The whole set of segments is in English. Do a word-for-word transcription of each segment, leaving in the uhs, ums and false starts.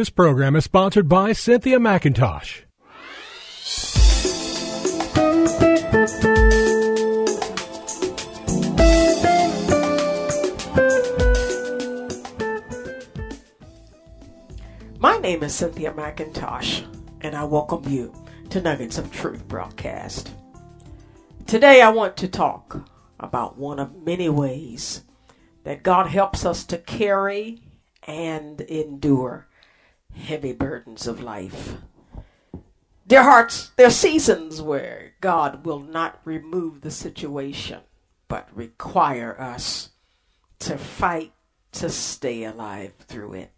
This program is sponsored by Cynthia McIntosh. My name is Cynthia McIntosh, and I welcome you to Nuggets of Truth broadcast. Today I want to talk about one of many ways that God helps us to carry and endure heavy burdens of life. Dear hearts, there are seasons where God will not remove the situation, but require us to fight to stay alive through it.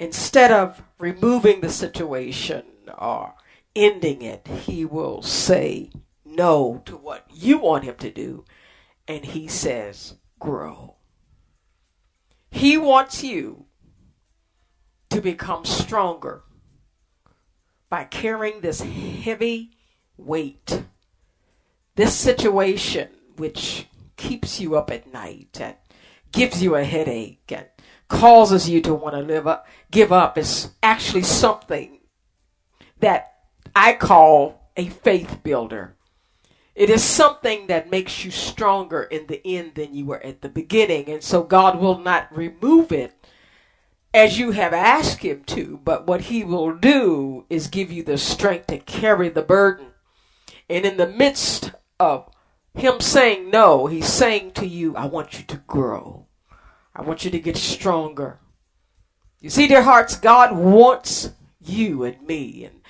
Instead of removing the situation or ending it, He will say no to what you want Him to do, and He says, grow. He wants you to become stronger by carrying this heavy weight, this situation which keeps you up at night and gives you a headache and causes you to want to live up, give up. It's actually something that I call a faith builder. It is something that makes you stronger in the end than you were at the beginning. And so God will not remove it as you have asked Him to, but what He will do is give you the strength to carry the burden. And in the midst of Him saying no, He's saying to you, I want you to grow. I want you to get stronger. You see, dear hearts, God wants you and me and,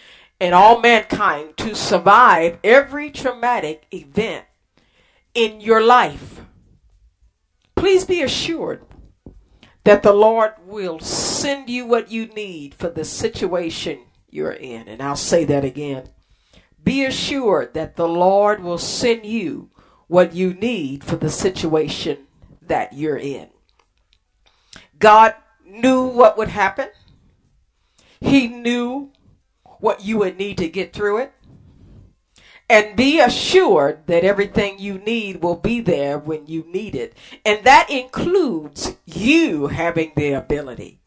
and all mankind to survive every traumatic event in your life. Please be assured that the Lord will send you what you need for the situation you're in. And I'll say that again. Be assured that the Lord will send you what you need for the situation that you're in. God knew what would happen. He knew what you would need to get through it. And be assured that everything you need will be there when you need it. And that includes you having the ability.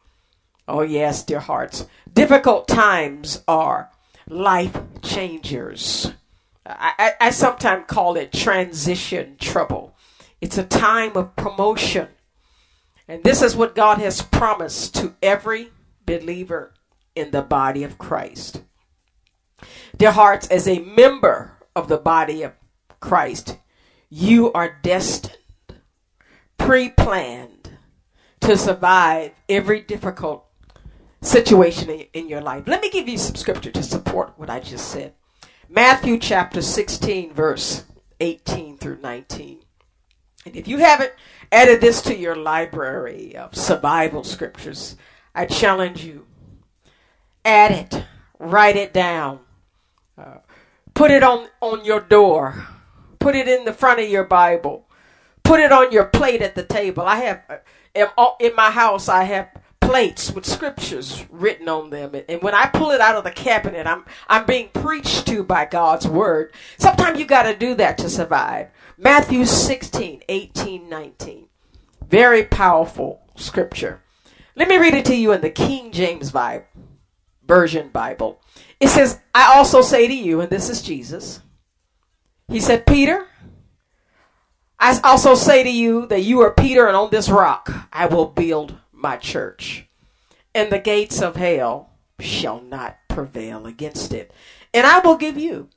Oh yes, dear hearts. Difficult times are life changers. I, I, I sometimes call it transition trouble. It's a time of promotion. And this is what God has promised to every believer in the body of Christ. Dear hearts, as a member of the body of Christ, you are destined, pre-planned to survive every difficult situation in, in your life. Let me give you some scripture to support what I just said. Matthew chapter sixteen, verse eighteen through nineteen. And if you haven't added this to your library of survival scriptures, I challenge you, add it. Write it down. Uh, put it on, on your door. Put it in the front of your Bible. Put it on your plate at the table. I have, in my house, I have plates with scriptures written on them. And when I pull it out of the cabinet, I'm, I'm being preached to by God's word. Sometimes you got to do that to survive. Matthew sixteen, eighteen, nineteen. Very powerful scripture. Let me read it to you in the King James Bible. Version Bible. It says, I also say to you, and this is Jesus. He said, Peter, I also say to you that you are Peter, and on this rock I will build my church, and the gates of hell shall not prevail against it. And I will give you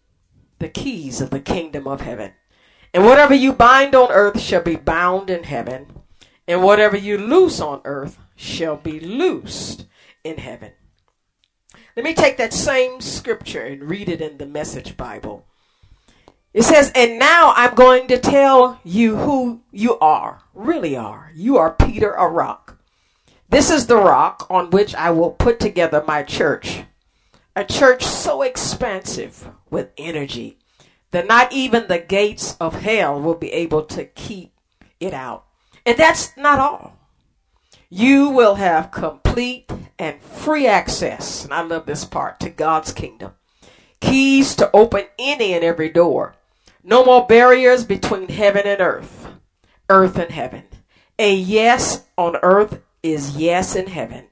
the keys of the kingdom of heaven. And whatever you bind on earth shall be bound in heaven, and whatever you loose on earth shall be loosed in heaven. Let me take that same scripture and read it in the Message Bible. It says, and now I'm going to tell you who you are, really are. You are Peter, a rock. This is the rock on which I will put together my church, a church so expansive with energy that not even the gates of hell will be able to keep it out. And that's not all. You will have complete and free access, and I love this part, to God's kingdom. Keys to open any and every door. No more barriers between heaven and earth, earth and heaven. A yes on earth is yes in heaven,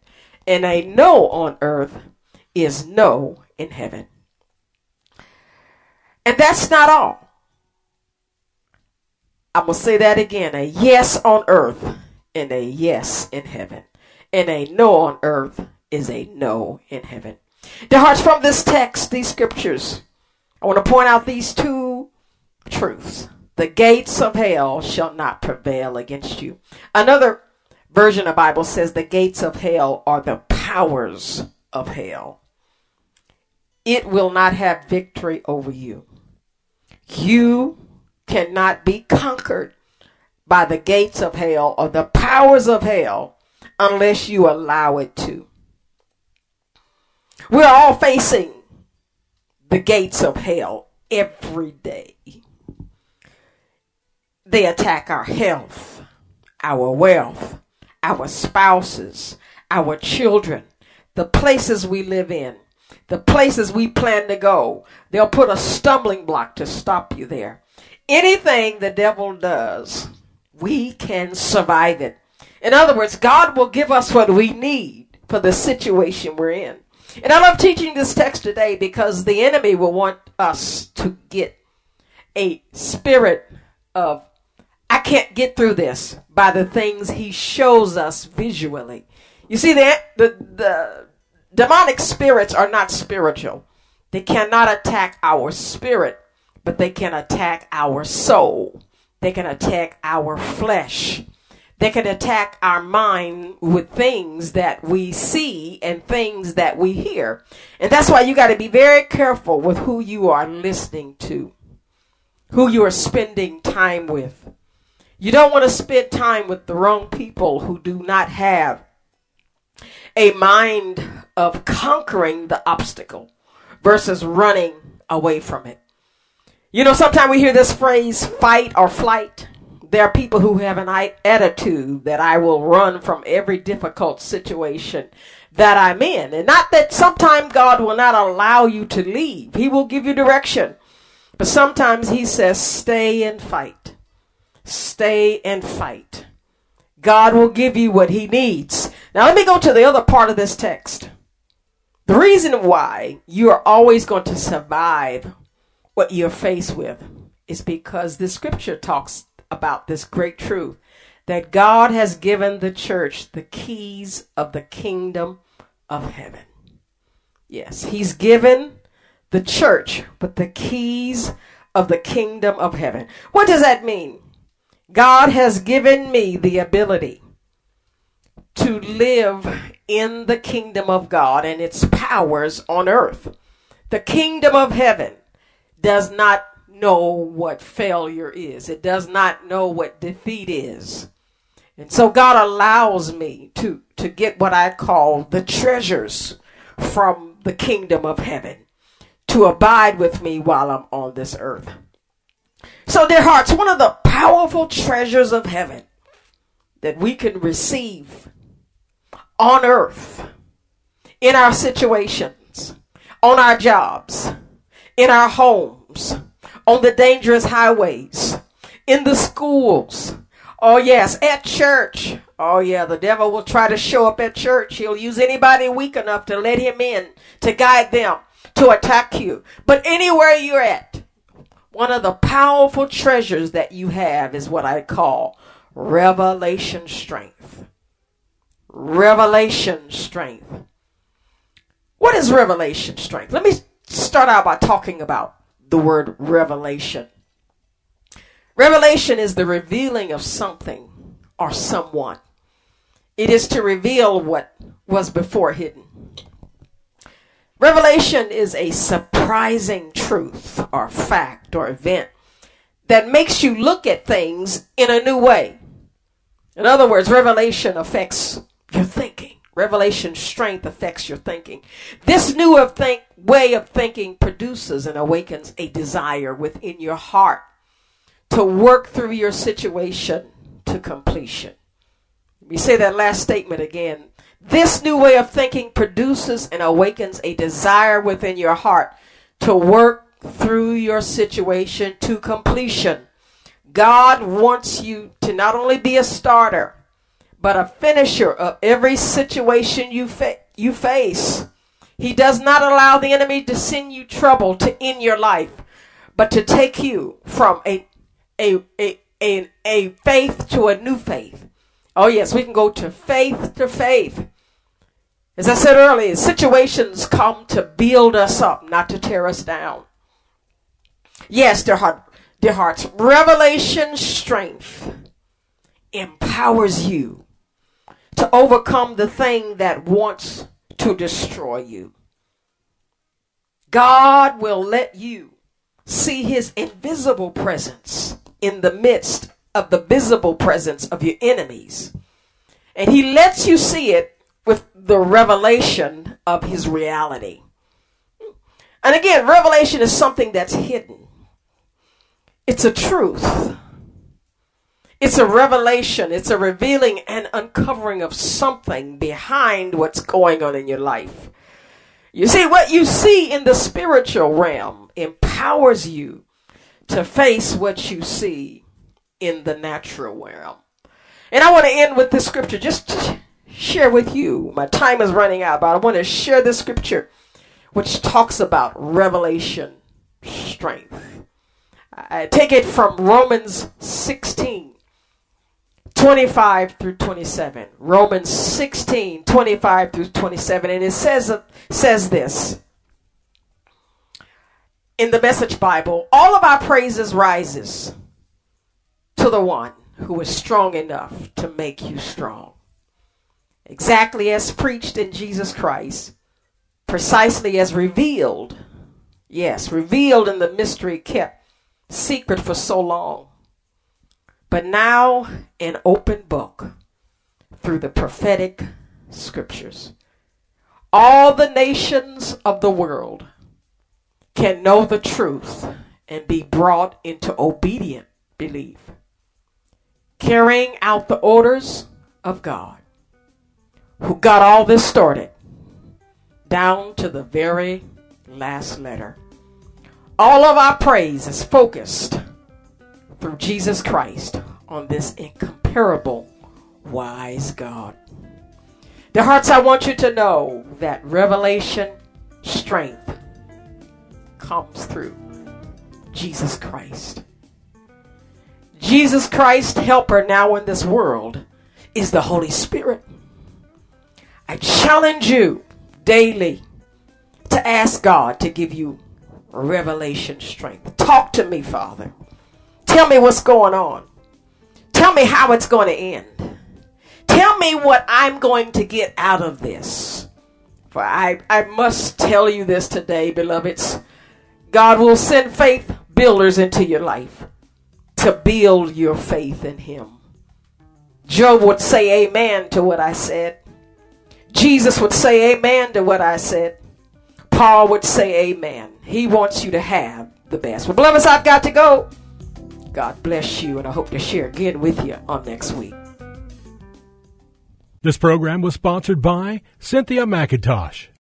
and a no on earth is no in heaven. And that's not all. I'm going to say that again. A yes on earth and a yes in heaven. And a no on earth is a no in heaven. Dear hearts, from this text, these scriptures, I want to point out these two truths. The gates of hell shall not prevail against you. Another version of the Bible says the gates of hell are the powers of hell. It will not have victory over you. You cannot be conquered by the gates of hell or the powers of hell unless you allow it to. We're all facing the gates of hell every day. They attack our health, our wealth, our spouses, our children, the places we live in, the places we plan to go. They'll put a stumbling block to stop you there. Anything the devil does, we can survive it. In other words, God will give us what we need for the situation we're in. And I love teaching this text today because the enemy will want us to get a spirit of, I can't get through this, by the things he shows us visually. You see, the, the, the demonic spirits are not spiritual. They cannot attack our spirit, but they can attack our soul. They can attack our flesh. They can attack our mind with things that we see and things that we hear. And that's why you got to be very careful with who you are listening to, who you are spending time with. You don't want to spend time with the wrong people who do not have a mind of conquering the obstacle versus running away from it. You know, sometimes we hear this phrase, fight or flight. There are people who have an attitude that I will run from every difficult situation that I'm in. And not that sometimes God will not allow you to leave. He will give you direction. But sometimes he says, stay and fight. Stay and fight. God will give you what he needs. Now let me go to the other part of this text. The reason why you are always going to survive what you're faced with is because the scripture talks about this great truth that God has given the church the keys of the kingdom of heaven. Yes, he's given the church but the keys of the kingdom of heaven. What does that mean? God has given me the ability to live in the kingdom of God and its powers on earth. The kingdom of heaven does not know what failure is. It does not know what defeat is. And so God allows me to, to get what I call the treasures from the kingdom of heaven to abide with me while I'm on this earth. So dear hearts, one of the powerful treasures of heaven that we can receive on earth, in our situations, on our jobs, in our homes, on the dangerous highways, in the schools, oh yes, at church. Oh yeah, the devil will try to show up at church. He'll use anybody weak enough to let him in, to guide them, to attack you. But anywhere you're at, one of the powerful treasures that you have is what I call revelation strength. Revelation strength. What is revelation strength? Let me start out by talking about the word revelation. Revelation is the revealing of something or someone. It is to reveal what was before hidden. Revelation is a surprising truth or fact or event that makes you look at things in a new way. In other words, revelation affects your thinking. Revelation strength affects your thinking. This new of think, way of thinking produces and awakens a desire within your heart to work through your situation to completion. Let me say that last statement again. This new way of thinking produces and awakens a desire within your heart to work through your situation to completion. God wants you to not only be a starter, but a finisher of every situation you fa- you face. He does not allow the enemy to send you trouble to end your life, but to take you from a a a a, a faith to a new faith. Oh yes, we can go to faith to faith. As I said earlier, situations come to build us up, not to tear us down. Yes, their heart, their heart's revelation strength empowers you to overcome the thing that wants to destroy you. God will let you see his invisible presence in the midst of the visible presence of your enemies. And he lets you see it with the revelation of his reality. And again, revelation is something that's hidden. It's a truth. It's a revelation. It's a revealing and uncovering of something behind what's going on in your life. You see, what you see in the spiritual realm empowers you to face what you see in the natural realm. And I want to end with this scripture just to share with you. My time is running out, but I want to share this scripture which talks about revelation strength. I take it from Romans sixteen. twenty-five through twenty-seven. Romans sixteen, twenty-five through twenty-seven. And it says, says this in the Message Bible: all of our praises rises to the one who is strong enough to make you strong. Exactly as preached in Jesus Christ, precisely as revealed. Yes, revealed in the mystery kept secret for so long, but now an open book through the prophetic scriptures. All the nations of the world can know the truth and be brought into obedient belief, carrying out the orders of God, who got all this started down to the very last letter. All of our praise is focused through Jesus Christ on this incomparable wise God. Dear hearts, I want you to know that revelation strength comes through Jesus Christ. Jesus Christ, helper now in this world, is the Holy Spirit. I challenge you daily to ask God to give you revelation strength. Talk to me, Father. Tell me what's going on. Tell me how it's going to end. Tell me what I'm going to get out of this. For I, I must tell you this today, beloveds. God will send faith builders into your life to build your faith in him. Job would say amen to what I said. Jesus would say amen to what I said. Paul would say amen. He wants you to have the best. Well, beloveds, I've got to go. God bless you, and I hope to share again with you on next week. This program was sponsored by Cynthia McIntosh.